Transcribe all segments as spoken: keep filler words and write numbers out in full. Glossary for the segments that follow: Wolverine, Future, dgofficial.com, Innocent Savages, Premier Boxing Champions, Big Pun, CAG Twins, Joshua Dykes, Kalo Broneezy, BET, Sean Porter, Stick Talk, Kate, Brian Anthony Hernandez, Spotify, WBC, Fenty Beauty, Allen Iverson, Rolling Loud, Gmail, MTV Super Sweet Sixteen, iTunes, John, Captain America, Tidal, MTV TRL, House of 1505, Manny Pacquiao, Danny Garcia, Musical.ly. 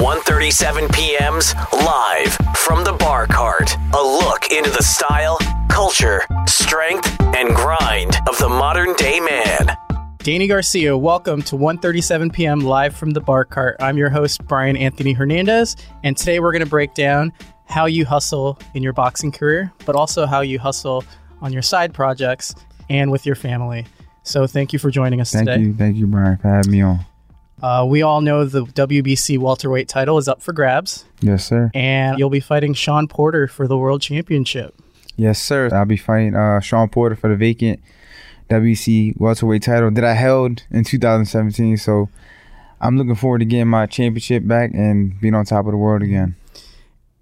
one thirty-seven p.m.'s Live from the Bar Cart. A look into the style, culture, strength, and grind of the modern-day man. Danny Garcia, welcome to one thirty-seven p.m. Live from the Bar Cart. I'm your host, Brian Anthony Hernandez, and today we're going to break down how you hustle in your boxing career, but also how you hustle on your side projects and with your family. So thank you for joining us thank today. Thank you, thank you, Brian, for having me on. Uh, we all know the W B C welterweight title is up for grabs. Yes, sir. And you'll be fighting Sean Porter for the world championship. Yes, sir. I'll be fighting uh, Sean Porter for the vacant W B C welterweight title that I held in two thousand seventeen. So I'm looking forward to getting my championship back and being on top of the world again.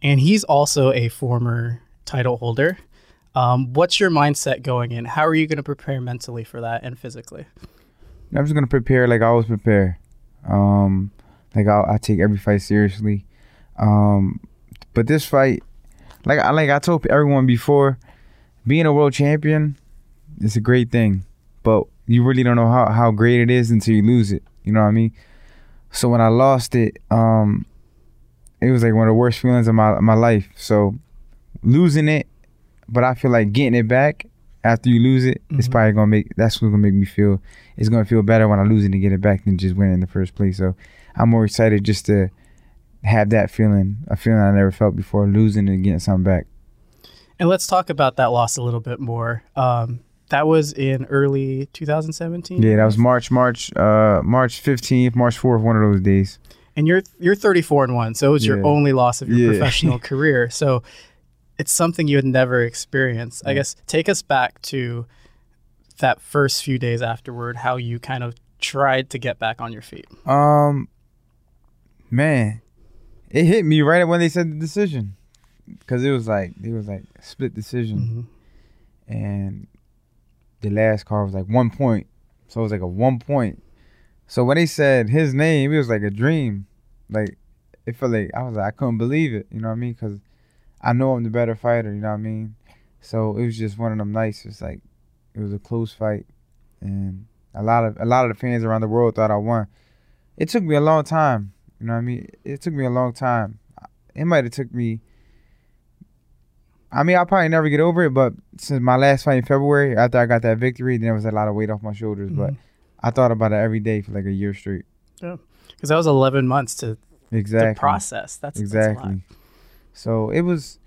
And he's also a former title holder. Um, what's your mindset going in? How are you going to prepare mentally for that and physically? I'm just going to prepare like I always prepare. Um, like I, I take every fight seriously. Um, but this fight, like I like I told everyone before, being a world champion, it's a great thing, but you really don't know how, how great it is until you lose it. You know what I mean? So when I lost it, um, it was like one of the worst feelings of my my life. So losing it, but I feel like getting it back after you lose it, mm-hmm. it's probably gonna make that's what's gonna make me feel. It's gonna feel better when I lose it and get it back than just winning in the first place. So I'm more excited just to have that feeling, a feeling I never felt before, losing and getting something back. And let's talk about that loss a little bit more. Um, That was in early two thousand seventeen. Yeah, that was March, March, uh, March fifteenth, March fourth, one of those days. And you're you're thirty-four and one, so it was yeah. your only loss of your yeah. professional career. So it's something you had never experienced. Yeah. I guess take us back to that first few days afterward, how you kind of tried to get back on your feet. Um, man, it hit me right when they said the decision, because it was like it was like a split decision, mm-hmm. and the last card was like one point. So it was like a one point. So when they said his name, it was like a dream. Like, it felt like, I was like, I couldn't believe it. You know what I mean? Because I know I'm the better fighter. You know what I mean? So it was just one of them nights. It's like, it was a close fight. And a lot of a lot of the fans around the world thought I won. It took me a long time. You know what I mean? It took me a long time. It might have took me... I mean, I'll probably never get over it, but since my last fight in February, after I got that victory, then it was a lot of weight off my shoulders. Mm-hmm. But I thought about it every day for like a year straight. Yeah, because that was eleven months to, exactly. to process. That's exactly. That's a lot. So it was,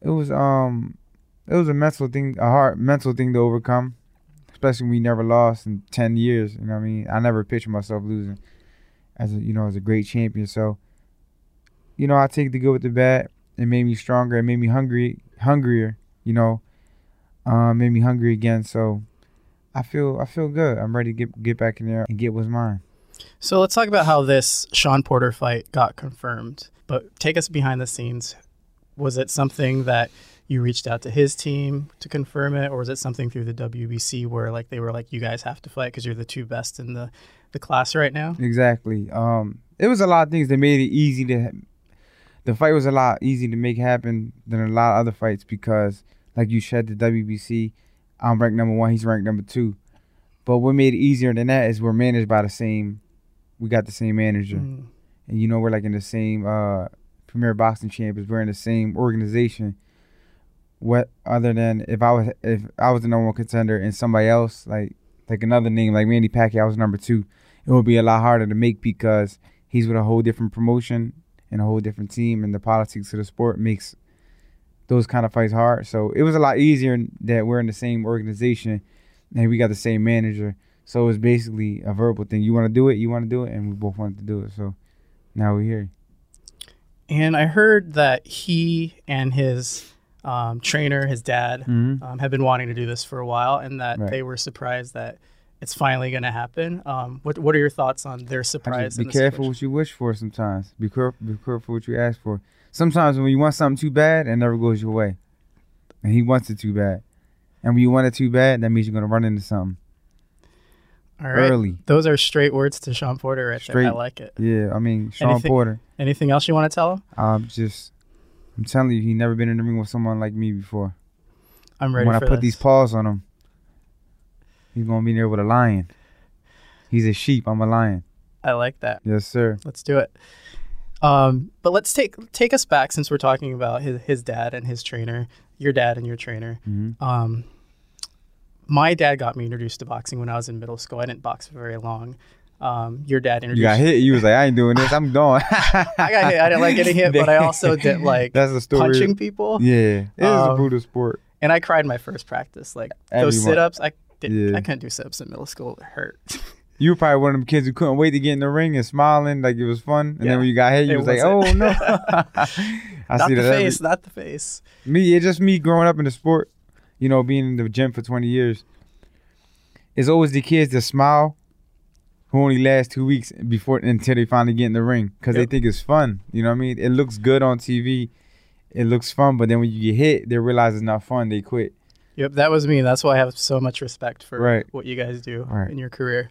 it was, um, it was a mental thing, a hard mental thing to overcome, especially when we never lost in ten years. You know what I mean? I never pictured myself losing as a, you know, as a great champion. So, you know, I take the good with the bad. It made me stronger. It made me hungry, hungrier, you know, um, made me hungry again. So I feel I feel good. I'm ready to get, get back in there and get what's mine. So let's talk about how this Sean Porter fight got confirmed. But take us behind the scenes. Was it something that you reached out to his team to confirm it? Or was it something through the W B C where like they were like, you guys have to fight because you're the two best in the, the class right now? Exactly. Um, it was a lot of things that made it easy to ha- The fight was a lot easier to make happen than a lot of other fights because, like you said, the W B C, I'm ranked number one, he's ranked number two. But what made it easier than that is we're managed by the same, we got the same manager. Mm. And, you know, we're like in the same uh, Premier Boxing Champions. We're in the same organization. What other than if I was if I was the number one contender and somebody else, like like another name, like Manny Pacquiao was number two, it would be a lot harder to make because he's with a whole different promotion and a whole different team, and the politics of the sport makes those kind of fights hard. So it was a lot easier that we're in the same organization and we got the same manager. So it was basically a verbal thing. You want to do it, you want to do it, and we both wanted to do it. So now we're here. And I heard that he and his um, trainer, his dad, mm-hmm. um, have been wanting to do this for a while, and that right. they were surprised that it's finally going to happen. Um, what What are your thoughts on their surprise? Be in careful situation? What you wish for sometimes. Be, cur- be careful what you ask for. Sometimes when you want something too bad, it never goes your way. And he wants it too bad. And when you want it too bad, that means you're going to run into something. All right. Early. Those are straight words to Sean Porter right straight, there. I like it. Yeah, I mean, Sean anything, Porter. Anything else you want to tell him? I'm just, I'm telling you, he never been in the ring with someone like me before. I'm ready when for When I put this. these paws on him. He's going to be there with a lion. He's a sheep. I'm a lion. I like that. Yes, sir. Let's do it. Um, but let's take take us back, since we're talking about his, his dad and his trainer, your dad and your trainer. Mm-hmm. Um, my dad got me introduced to boxing when I was in middle school. I didn't box for very long. Um, your dad introduced. You got hit. You was like, I ain't doing this. I'm going. I got hit. I didn't like getting hit, but I also didn't like That's the story. punching people. Yeah, it um, is a brutal sport. And I cried my first practice. Like Every those sit ups, I didn't. Yeah. I couldn't do sit ups in middle school. It hurt. You were probably one of them kids who couldn't wait to get in the ring and smiling like it was fun. And yeah, then when you got hit, you was wasn't. like, oh, no. I not see the that face, every... not the face. Me, it's just me growing up in the sport, you know, being in the gym for twenty years. It's always the kids that smile who only last two weeks before until they finally get in the ring because yep. they think it's fun. You know what I mean? It looks good on T V. It looks fun. But then when you get hit, they realize it's not fun. They quit. Yep, that was me. That's why I have so much respect for right. what you guys do right. in your career.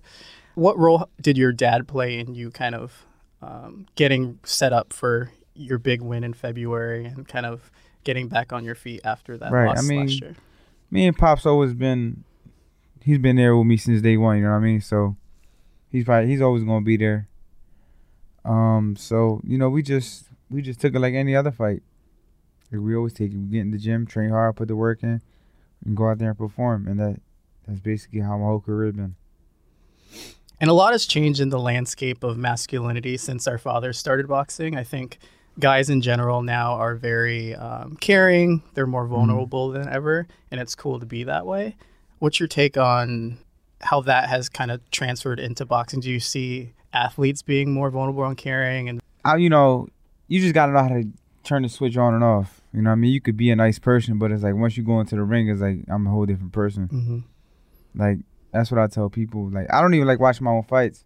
What role did your dad play in you kind of um, getting set up for your big win in February and kind of getting back on your feet after that right. loss I mean, last year? Me and Pop's always been, he's been there with me since day one, you know what I mean? So he's probably, he's always going to be there. Um, so, you know, we just, we just took it like any other fight. Like we always take it, we get in the gym, train hard, put the work in, and go out there and perform. And that that's basically how my whole career has been. And a lot has changed in the landscape of masculinity since our fathers started boxing. I think guys in general now are very um, caring. They're more vulnerable mm-hmm. than ever, and it's cool to be that way. What's your take on how that has kind of transferred into boxing? Do you see athletes being more vulnerable and caring? And I, you know, you just got to know how to turn the switch on and off. You know what I mean? You could be a nice person, but it's like once you go into the ring, it's like I'm a whole different person. Mm-hmm. Like, that's what I tell people. Like, I don't even like watching my own fights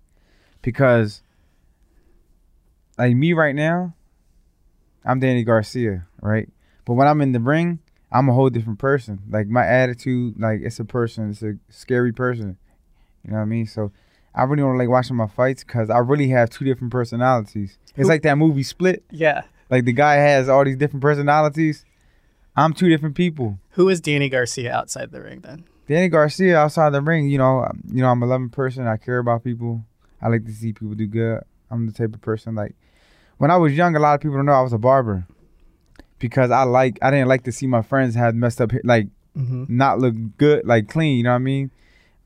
because, like, me right now, I'm Danny Garcia, right? But when I'm in the ring, I'm a whole different person. Like, my attitude, like, it's a person. It's a scary person. You know what I mean? So I really don't like watching my fights because I really have two different personalities. It's Who? like that movie Split. Yeah. Like, the guy has all these different personalities. I'm two different people. Who is Danny Garcia outside the ring, then? Danny Garcia outside the ring, you know, you know, I'm a loving person. I care about people. I like to see people do good. I'm the type of person, like, when I was young, a lot of people don't know I was a barber because I like I didn't like to see my friends have messed up, like, mm-hmm. not look good, like, clean, you know what I mean?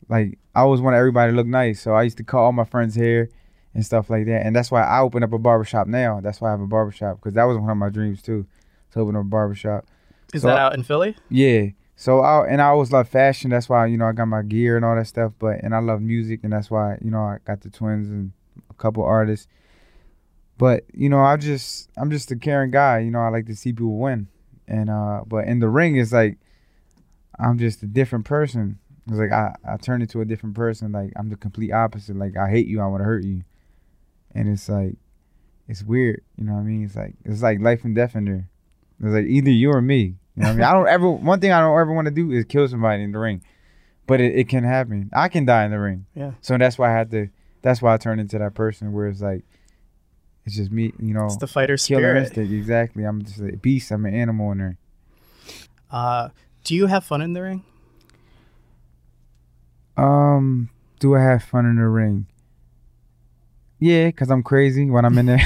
Like, I always wanted everybody to look nice, so I used to cut all my friends' hair and stuff like that, and that's why I opened up a barbershop now. That's why I have a barbershop because that was one of my dreams, too, to open up a barbershop. Is so that out I, in Philly? Yeah. So, I, and I always love fashion. That's why, you know, I got my gear and all that stuff. But, and I love music. And that's why, you know, I got the Twins and a couple artists. But, you know, I just, I'm just a caring guy. You know, I like to see people win. And, uh, but in the ring, it's like, I'm just a different person. It's like, I, I turn into a different person. Like, I'm the complete opposite. Like, I hate you. I want to hurt you. And it's like, it's weird. You know what I mean? It's like, it's like life and death in there. It's like, either you or me. You know what I mean? I don't ever, one thing I don't ever want to do is kill somebody in the ring. But it, it can happen. I can die in the ring. Yeah. So that's why I had to, that's why I turned into that person where it's like, it's just me, you know. It's the fighter spirit. Instinct. Exactly. I'm just a beast. I'm an animal in there. Uh, do you have fun in the ring? Um, do I have fun in the ring? Yeah, because I'm crazy when I'm in there.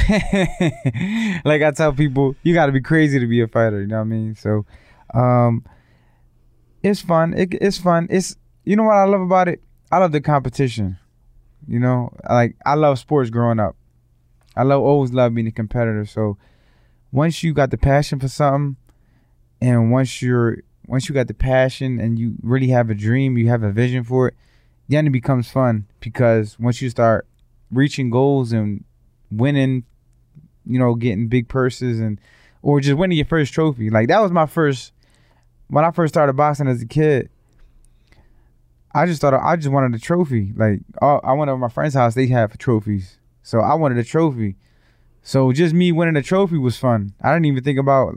Like I tell people, you got to be crazy to be a fighter. You know what I mean? So um, it's fun. It, it's fun. It's You know what I love about it? I love the competition. You know, like I love sports growing up. I love always loved being a competitor. So once you got the passion for something and once you're once you got the passion and you really have a dream, you have a vision for it, then it becomes fun because once you start reaching goals and winning, you know, getting big purses and or just winning your first trophy. Like that was my first when I first started boxing as a kid. I just thought I just wanted a trophy. Like all, I went over to my friend's house; they have trophies, so I wanted a trophy. So just me winning a trophy was fun. I didn't even think about,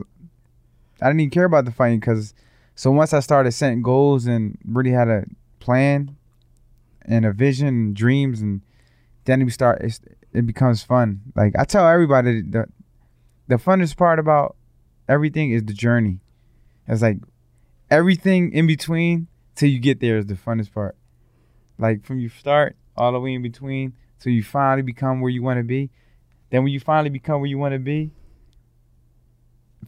I didn't even care about the fighting because. So once I started setting goals and really had a plan, and a vision, and dreams and. Then we start. It's, it becomes fun. Like I tell everybody, the the funnest part about everything is the journey. It's like everything in between till you get there is the funnest part. Like from you start all the way in between till you finally become where you want to be. Then when you finally become where you want to be,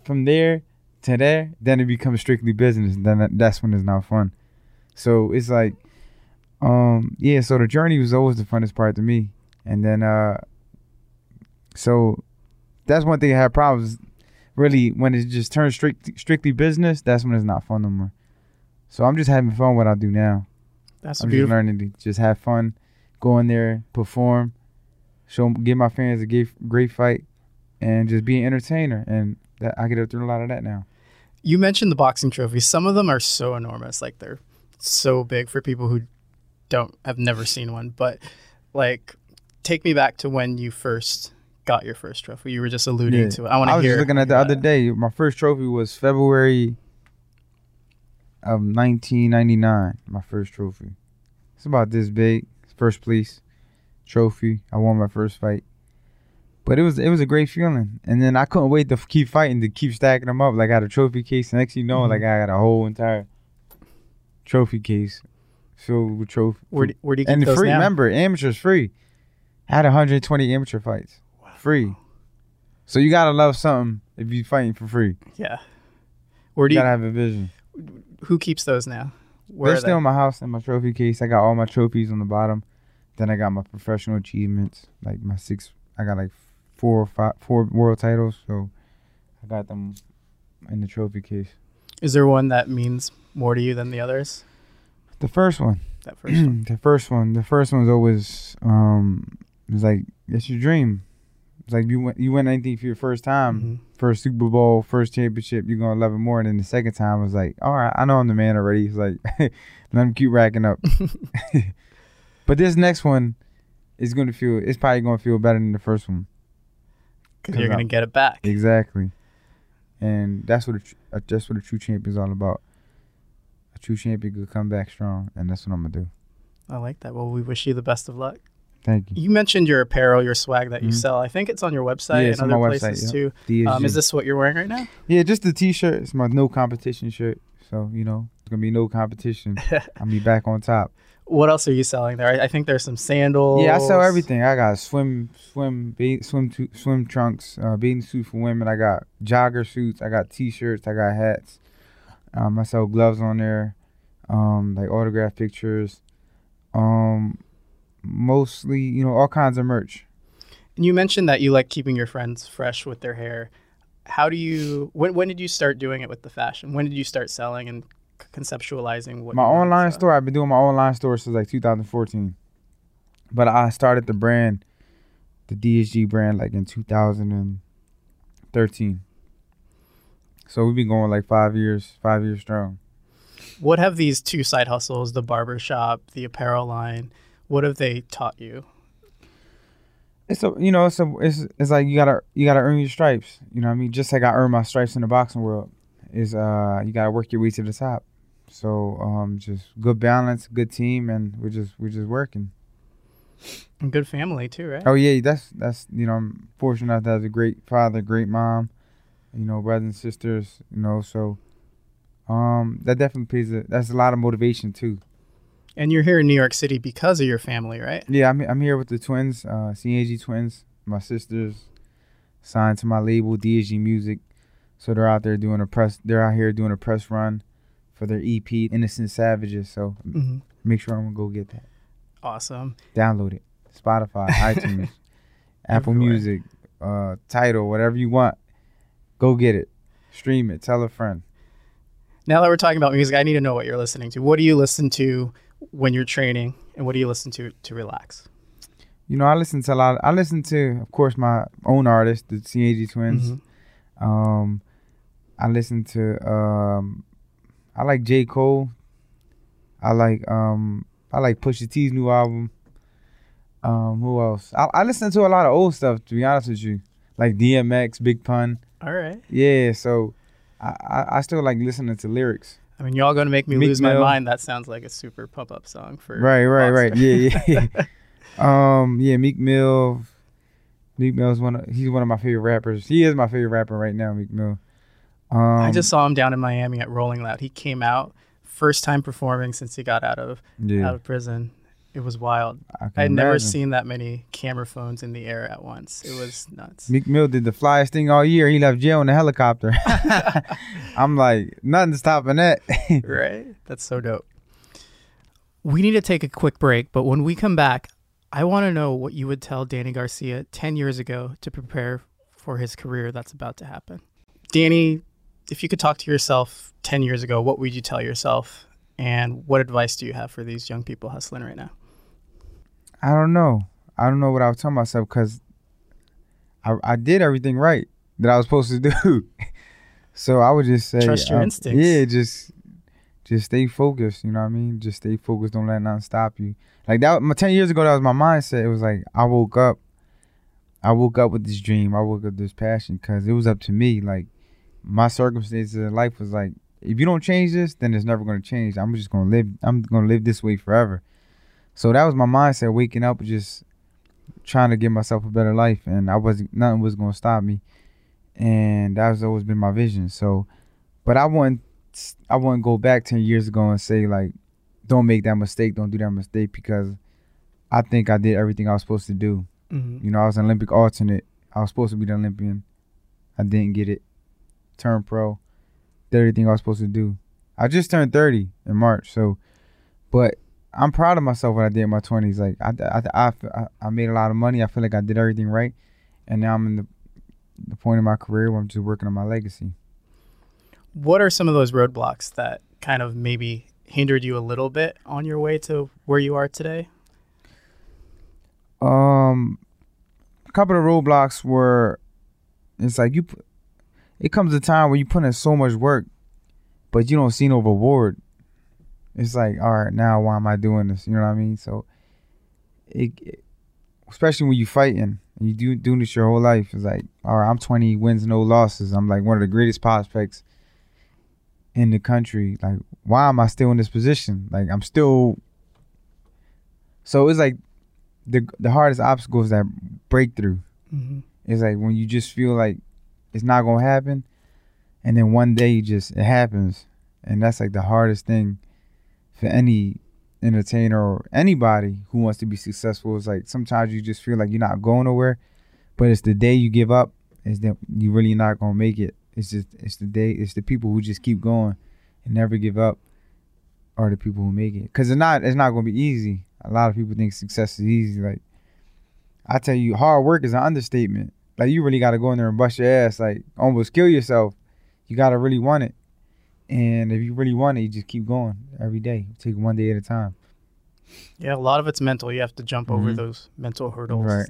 from there to there, then it becomes strictly business. Then that, that's when it's not fun. So it's like, um, yeah, so the journey was always the funnest part to me. And then, uh, so that's one thing I had problems. Really, when it just turns strict, strictly business, that's when it's not fun no more. So I'm just having fun what I do now. That's I'm beautiful. I'm just learning to just have fun, go in there, perform, show, give my fans a great, great fight, and just be an entertainer. And that I get through a lot of that now. You mentioned the boxing trophies. Some of them are so enormous, like they're so big for people who don't have never seen one. But like, take me back to when you first got your first trophy. You were just alluding yeah. to it. I want to hear. I was hear, just looking at the other day. My first trophy was February of nineteen ninety-nine. My first trophy. It's about this big. First place trophy. I won my first fight. But it was it was a great feeling. And then I couldn't wait to keep fighting, to keep stacking them up. Like I had a trophy case. And next you know, mm-hmm. like I got a whole entire trophy case filled with trophy. Where do, where do you get and those free, now? Remember, amateur's free. I had one hundred twenty amateur fights. Wow. Free. So you got to love something if you're fighting for free. Yeah. Where do you, you got to have a vision. Who keeps those now? Where They're are they? Still in my house in my trophy case. I got all my trophies on the bottom. Then I got my professional achievements. Like my six, I got like four or five, four world titles. So I got them in the trophy case. Is there one that means more to you than the others? The first one. That first one. the first one. The first one's always... Um, It's like, that's your dream. It's like you win, you win anything for your first time, mm-hmm. first Super Bowl, first championship, you're going to love it more. And then the second time, I was like, all right, I know I'm the man already. It's like, let me keep racking up. But this next one is going to feel, it's probably going to feel better than the first one. Because you're going to get it back. Exactly. And that's what, a, that's what a true champion's all about. A true champion could come back strong, and that's what I'm going to do. I like that. Well, we wish you the best of luck. Thank you. You mentioned your apparel, your swag that you mm-hmm. sell. I think it's on your website yeah, and other website, places yeah. too. Um, is this what you're wearing right now? Yeah, just the T-shirt. It's my no competition shirt. So, you know, it's going to be no competition. I'll be back on top. What else are you selling there? I, I think there's some sandals. Yeah, I sell everything. I got swim swim, ba- swim, to- swim trunks, uh, bathing suit for women. I got jogger suits. I got T-shirts. I got hats. Um, I sell gloves on there, um, like autograph pictures. Um... Mostly, you know, all kinds of merch. And you mentioned that you like keeping your friends fresh with their hair. How do you, when when did you start doing it with the fashion? When did you start selling and conceptualizing what my online store? I've been doing my online store since like two thousand fourteen. But I started the brand, the D S G brand, like in two thousand thirteen. So we've been going like five years, five years strong. What have these two side hustles, the barbershop, the apparel line, what have they taught you? It's a, you know, it's a, it's, it's like you gotta, you gotta earn your stripes. You know what I mean? Just like I earned my stripes in the boxing world, is uh, you gotta work your way to the top. So um, just good balance, good team, and we're just, we're just working. And good family too, right? Oh yeah, that's that's you know, I'm fortunate enough to have a great father, great mom, you know, brothers and sisters, you know. So um, that definitely plays a, that's a lot of motivation too. And you're here in New York City because of your family, right? Yeah, I'm I'm here with the twins, uh, C A G Twins. My sisters signed to my label, D A G Music. So they're out there doing a press. They're out here doing a press run for their E P, Innocent Savages. So mm-hmm. make sure I'm gonna go get that. Awesome. Download it. Spotify, iTunes, Apple Everywhere. Music, uh, Tidal, whatever you want. Go get it. Stream it. Tell a friend. Now that we're talking about music, I need to know what you're listening to. What do you listen to when you're training, and what do you listen to to relax? You know, I listen to a lot. Of, I listen to, of course, my own artist, the C A G Twins. Mm-hmm. Um, I listen to, um, I like J. Cole. I like, um, I like Pusha T's new album. Um, who else? I, I listen to a lot of old stuff, to be honest with you, like D M X, Big Pun. All right. Yeah, so I, I, I still like listening to lyrics. I mean, y'all gonna make me Meek lose Mill. My mind. That sounds like a super pump up song for right, right, right. Yeah, yeah, yeah. um, yeah. Meek Mill, Meek Mill's one. Of, he's one of my favorite rappers. He is my favorite rapper right now, Meek Mill. Um, I just saw him down in Miami at Rolling Loud. He came out first time performing since he got out of yeah. out of prison, It was wild. I, I had imagine. never seen that many camera phones in the air at once. It was nuts. Meek Mill did the flyest thing all year. He left jail in a helicopter. I'm like, nothing's stopping that. Right? That's so dope. We need to take a quick break, but when we come back, I want to know what you would tell Danny Garcia ten years ago to prepare for his career that's about to happen. Danny, if you could talk to yourself ten years ago, what would you tell yourself? And what advice do you have for these young people hustling right now? I don't know. I don't know what I was telling myself, because I, I did everything right that I was supposed to do. So I would just say... Trust your um, instincts. Yeah, just just stay focused, you know what I mean? Just stay focused. Don't let nothing stop you. Like, that. My ten years ago, that was my mindset. It was like, I woke up. I woke up with this dream. I woke up with this passion, because it was up to me. Like, my circumstances in life was like, if you don't change this, then it's never going to change. I'm just going to live. I'm going to live this way forever. So that was my mindset, waking up, just trying to give myself a better life. And I wasn't, nothing was going to stop me. And that's always been my vision. So, but I wouldn't, I wouldn't go back ten years ago and say, like, don't make that mistake. Don't do that mistake, because I think I did everything I was supposed to do. Mm-hmm. You know, I was an Olympic alternate. I was supposed to be the Olympian. I didn't get it. Turned pro. Did everything I was supposed to do. I just turned thirty in March, so, but I'm proud of myself what I did in my twenties. Like, I, I, I, I made a lot of money. I feel like I did everything right, and now I'm in the, the point in my career where I'm just working on my legacy. What are some of those roadblocks that kind of maybe hindered you a little bit on your way to where you are today? Um, a couple of roadblocks were, it's like you. It comes a time when you put in so much work, but you don't see no reward. It's like, all right, now why am I doing this? You know what I mean? So, it, it especially when you're fighting and you do doing this your whole life, it's like, all right, I'm twenty wins, no losses. I'm like one of the greatest prospects in the country. Like, why am I still in this position? Like, I'm still. So it's like the the hardest obstacle is that breakthrough. Mm-hmm. It's like when you just feel like it's not gonna happen, and then one day you just it happens, and that's like the hardest thing for any entertainer or anybody who wants to be successful. It's like sometimes you just feel like you're not going nowhere, but it's the day you give up is that you really not gonna make it. It's just it's the day it's the people who just keep going and never give up are the people who make it, because it's not it's not gonna be easy. A lot of people think success is easy. Like, I tell you, hard work is an understatement. Like, you really got to go in there and bust your ass, like, almost kill yourself. You got to really want it. And if you really want it, you just keep going every day. Take one day at a time. Yeah, a lot of it's mental. You have to jump mm-hmm. over those mental hurdles right.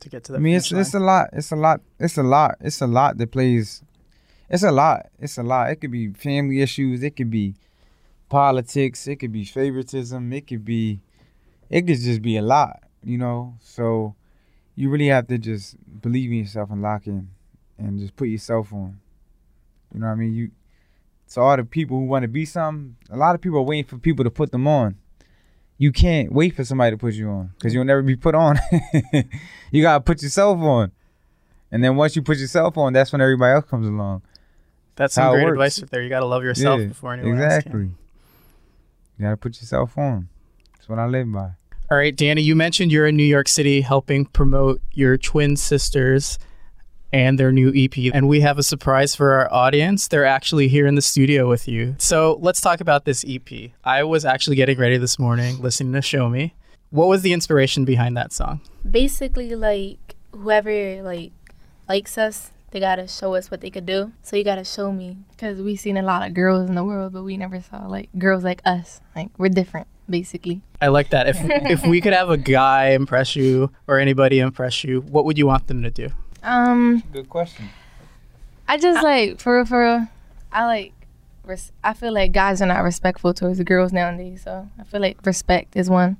to get to that I mean, it's, it's a lot. It's a lot. It's a lot. It's a lot that plays. It's a lot. It's a lot. It could be family issues. It could be politics. It could be favoritism. It could be, it could just be a lot, you know? So... you really have to just believe in yourself and lock in and just put yourself on. You know what I mean? You, so all the people who want to be something, a lot of people are waiting for people to put them on. You can't wait for somebody to put you on, because you'll never be put on. You got to put yourself on. And then once you put yourself on, that's when everybody else comes along. That's some great advice right there. You got to love yourself yeah, before anyone exactly. else can. Exactly. You got to put yourself on. That's what I live by. All right, Danny, you mentioned you're in New York City helping promote your twin sisters and their new E P. And we have a surprise for our audience. They're actually here in the studio with you. So let's talk about this E P. I was actually getting ready this morning, listening to Show Me. What was the inspiration behind that song? Basically, like, whoever, like, likes us, they got to show us what they could do. So you got to show me. Because we've seen a lot of girls in the world, but we never saw, like, girls like us. Like, we're different. Basically, I like that. If if we could have a guy impress you or anybody impress you, what would you want them to do? Um, good question. I just I, like for real, for real. I like. Res- I feel like guys are not respectful towards the girls nowadays. So I feel like respect is one.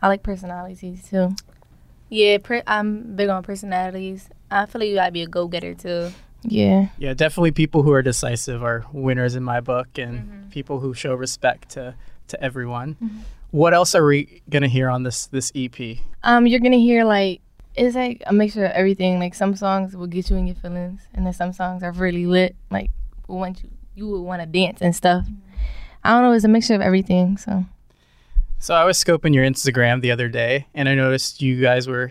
I like personalities too. Yeah, per- I'm big on personalities. I feel like you gotta be a go-getter too. Yeah. Yeah, definitely. People who are decisive are winners in my book, and mm-hmm. people who show respect to. to everyone. Mm-hmm. What else are we gonna hear on this this E P? Um, you're gonna hear, like, it's like a mixture of everything. Like, some songs will get you in your feelings, and then some songs are really lit. Like, want you you would want to dance and stuff. I don't know. It's a mixture of everything. So, So I was scoping your Instagram the other day, and I noticed you guys were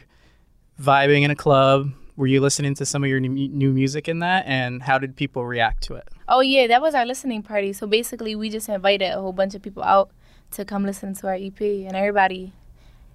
vibing in a club. Were you listening to some of your new music in that, and how did people react to it? Oh, yeah, that was our listening party. So basically, we just invited a whole bunch of people out to come listen to our E P, and everybody...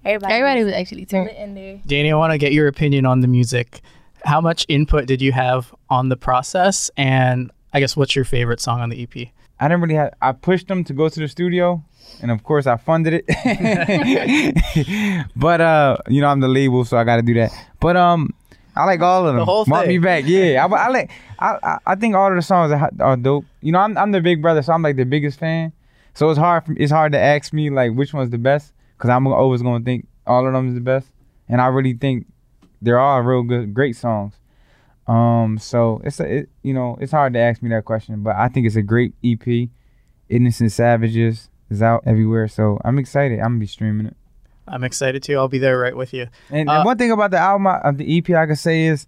Everybody, Everybody was actually turned in there. Danny, I want to get your opinion on the music. How much input did you have on the process? And I guess what's your favorite song on the E P? I didn't really have... I pushed them to go to the studio, and of course I funded it. But, uh, you know, I'm the label, so I got to do that. But um, I like all of them. The whole thing. Want me back, yeah. I, I, like, I, I think all of the songs are, are dope. You know, I'm, I'm the big brother, so I'm like the biggest fan. So it's hard, it's hard to ask me like which one's the best. Because I'm always going to think all of them is the best. And I really think they're all real good, great songs. Um, so, it's a, it, you know, it's hard to ask me that question. But I think it's a great E P. Innocent Savages is out everywhere. So, I'm excited. I'm going to be streaming it. I'm excited, too. I'll be there right with you. And, uh, and one thing about the album, of the E P, I can say is,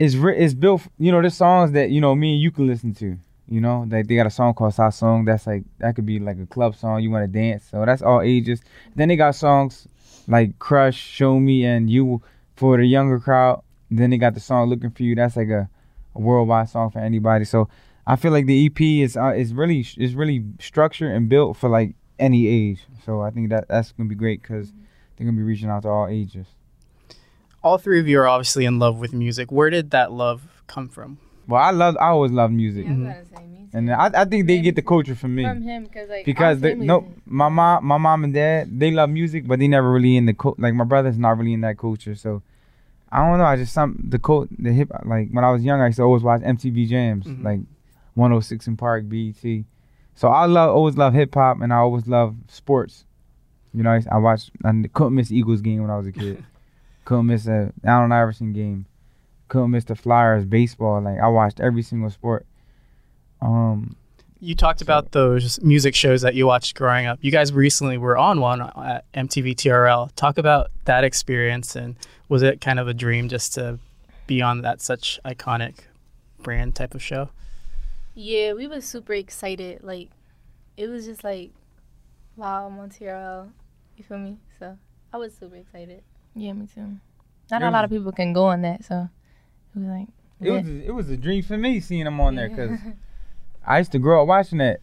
it's, it's built, you know, there's songs that, you know, me and you can listen to. You know, like they got a song called South Song. That's like, that could be like a club song. You want to dance. So that's all ages. Then they got songs like Crush, Show Me, and You for the younger crowd. Then they got the song Looking For You. That's like a, a worldwide song for anybody. So I feel like the E P is uh, is really is really structured and built for like any age. So I think that that's going to be great because they're going to be reaching out to all ages. All three of you are obviously in love with music. Where did that love come from? Well, I love. I always love music, yeah, mm-hmm. I music. And I, I think they get the culture from me. From him, cause like because they, no, my mom, my mom and dad, they love music, but they never really in the co- like my brother's not really in that culture. So I don't know. I just some the cult, the hip. Like when I was young, I used to always watch M T V jams, mm-hmm. like one oh six in Park, B E T. So I love always love hip hop, and I always love sports. You know, I, I watched. I couldn't miss Eagles game when I was a kid. Couldn't miss a Allen Iverson game. Couldn't miss the Flyers baseball. Like I watched every single sport. Um, you talked so. about those music shows that you watched growing up. You guys recently were on one at M T V T R L. Talk about that experience, and was it kind of a dream just to be on that such iconic brand type of show? Yeah, we were super excited. Like it was just like, wow, I'm on T R L. You feel me? So I was super excited. Yeah, me too. Not yeah. a lot of people can go on that, so. Like, yeah. It was it was a dream for me seeing them on there because I used to grow up watching that.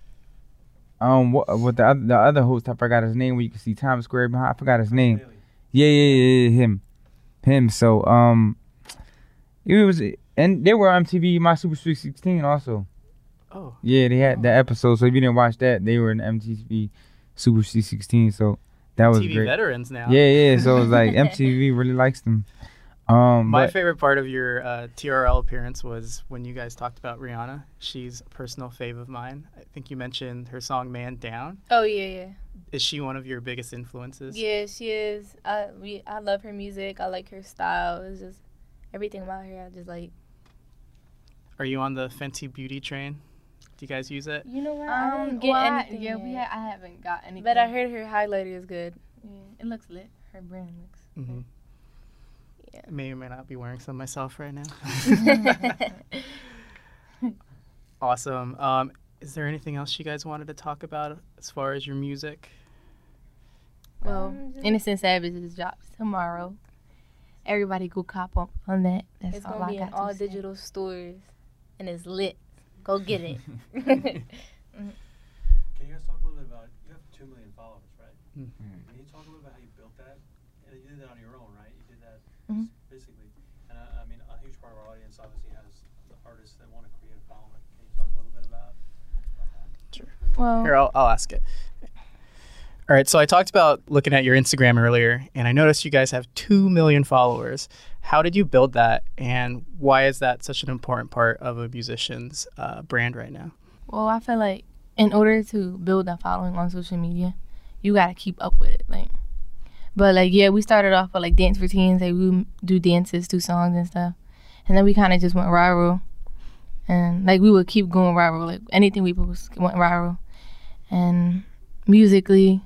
Um, wh- with the other, the other host, I forgot his name. Where you can see Times Square behind, I forgot his name. Really? Yeah, yeah, yeah, yeah, him, him. So um, it was and they were on M T V My Super Sweet Sixteen also. Oh. Yeah, they had oh. that episode. So if you didn't watch that, they were in M T V Super Sweet Sixteen. So that was T V great. Veterans now. Yeah, yeah. So it was like M T V really likes them. Um, My but, favorite part of your uh, T R L appearance was when you guys talked about Rihanna. She's a personal fave of mine. I think you mentioned her song Man Down. Oh, yeah, yeah. Is she one of your biggest influences? Yeah, she is. I, we, I love her music. I like her style. It's just everything about her I just like. Are you on the Fenty Beauty train? Do you guys use it? You know what? I don't um, get well, anything. Yeah, we ha- I haven't got anything. But I heard her highlighter is good. Yeah, it looks lit. Her brand looks mm-hmm. good. I may or may not be wearing some myself right now. Awesome. Um, is there anything else you guys wanted to talk about as far as your music? Well, um, Innocent Savages drops tomorrow. Everybody go cop on, on that. That's it's all gonna I be got in all say. Digital stores, and it's lit. Go get it. Can you guys talk a little bit about? You have two million followers, right? Mm-hmm. Can you talk a little bit about how you built that? And you did that on your own, right? You did that. Mm-hmm. Basically, and I, I mean, a huge part of our audience obviously has the artists that want to create a following. Can you talk a little bit about, about that? Sure. Well, here I'll, I'll ask it. All right. So I talked about looking at your Instagram earlier, and I noticed you guys have two million followers. How did you build that, and why is that such an important part of a musician's uh, brand right now? Well, I feel like in order to build a following on social media, you gotta keep up with it, like. But, like, yeah, we started off with, like, dance routines. Like, we do dances, do songs and stuff. And then we kind of just went viral. And, like, we would keep going viral. Like, anything we post went viral. And Musical.ly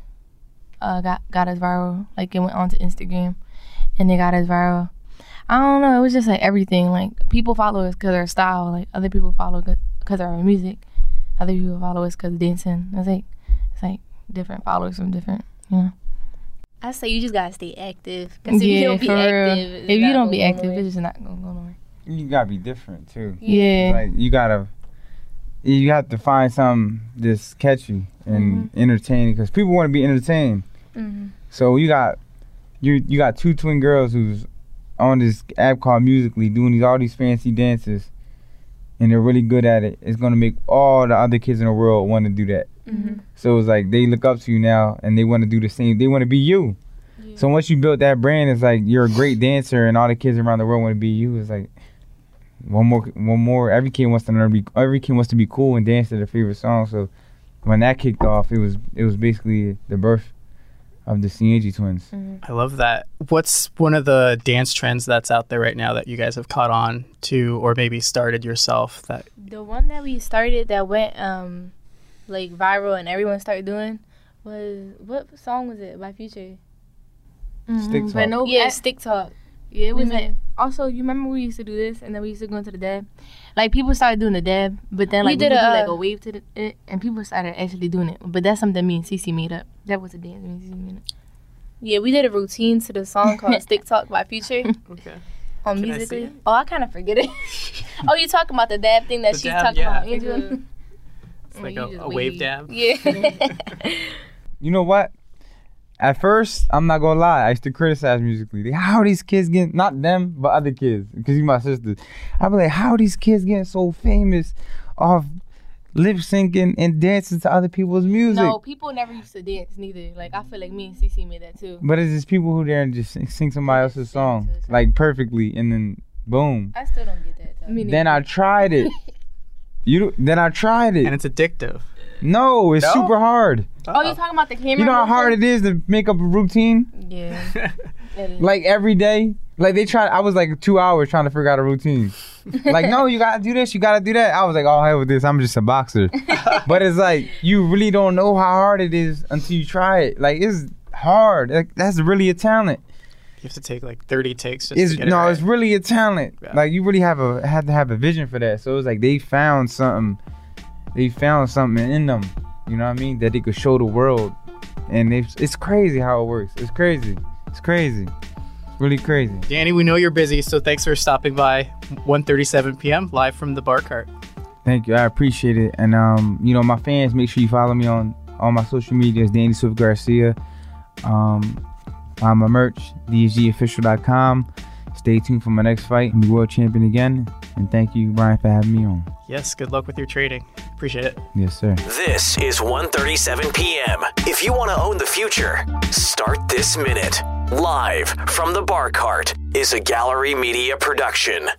uh, got, got us viral. Like, it went on to Instagram. And they got us viral. I don't know. It was just, like, everything. Like, people follow us because of our style. Like, other people follow because of our music. Other people follow us because of dancing. It's like, it's, like, different followers from different Yeah. I say you just gotta stay active. Cause if yeah, you don't be for active, real. If you don't be active, nowhere. It's just not gonna go nowhere. You gotta be different too. Yeah. Like you gotta, you have to find something that's catchy and mm-hmm. entertaining, because people want to be entertained. Mm-hmm. So you got, you you got two twin girls who's on this app called Musical.ly doing these all these fancy dances, and they're really good at it. It's gonna make all the other kids in the world want to do that. Mm-hmm. So it's like they look up to you now, and they want to do the same. They want to be you. Yeah. So once you build that brand, it's like you're a great dancer, and all the kids around the world want to be you. It's like one more, one more. Every kid wants to learn. Be, every kid wants to be cool and dance to their favorite song. So when that kicked off, it was it was basically the birth of the C A G Twins. Mm-hmm. I love that. What's one of the dance trends that's out there right now that you guys have caught on to, or maybe started yourself? That the one that we started that went. Um, like viral and everyone started doing was, what song was it by Future? Mm-hmm. Stick Talk. But no, yeah, I, Stick Talk. Yeah, it was like, also, you remember we used to do this and then we used to go into the dab? Like people started doing the dab, but then like we, did we would a, do like a wave to the, it, and people started actually doing it. But that's something me and Cece made up. That was a dance me and Cece made up. Yeah, we did a routine to the song called Stick Talk by Future. Okay. On Musical.ly. Oh, I kind of forget it. Oh, you talking about the dab thing that the she's dab, talking yeah. about, Angela? It's like a, a wave dab. Yeah. You know what? At first, I'm not gonna lie, I used to criticize Musical.ly. How are these kids getting, not them, but other kids, because you my sisters. I'd be like, how are these kids getting so famous off lip syncing and dancing to other people's music? No, people never used to dance neither. Like, I feel like me and Cece made that too. But it's just people who there and just sing, sing somebody else's song, like perfectly, and then boom. I still don't get that though. Me then I tried it. You then I tried it. And it's addictive. No, it's no? super hard. Oh, you're talking about the camera? You know how hard it is to make up a routine? Yeah. Like every day? Like they tried, I was like two hours trying to figure out a routine. Like, no, you gotta do this, you gotta do that. I was like, oh, hell with this, I'm just a boxer. But it's like, you really don't know how hard it is until you try it. Like, it's hard. Like, that's really a talent. You have to take like thirty takes just it's, to get it No, right. It's really a talent. Yeah. Like you really have a had to have a vision for that. So it was like they found something, they found something in them. You know what I mean? That they could show the world, and they, it's crazy how it works. It's crazy. It's crazy. It's really crazy. Danny, we know you're busy, so thanks for stopping by. one thirty-seven p.m. live from the Bar Cart. Thank you. I appreciate it. And um, you know, my fans, make sure you follow me on all my social medias. Danny Swift Garcia. Um. Buy my merch, d g official dot com. Stay tuned for my next fight and be world champion again. And thank you, Brian, for having me on. Yes, good luck with your trading. Appreciate it. Yes, sir. This is one thirty-seven p.m. If you want to own the future, start this minute. Live from the Bar Cart is a Gallery Media production.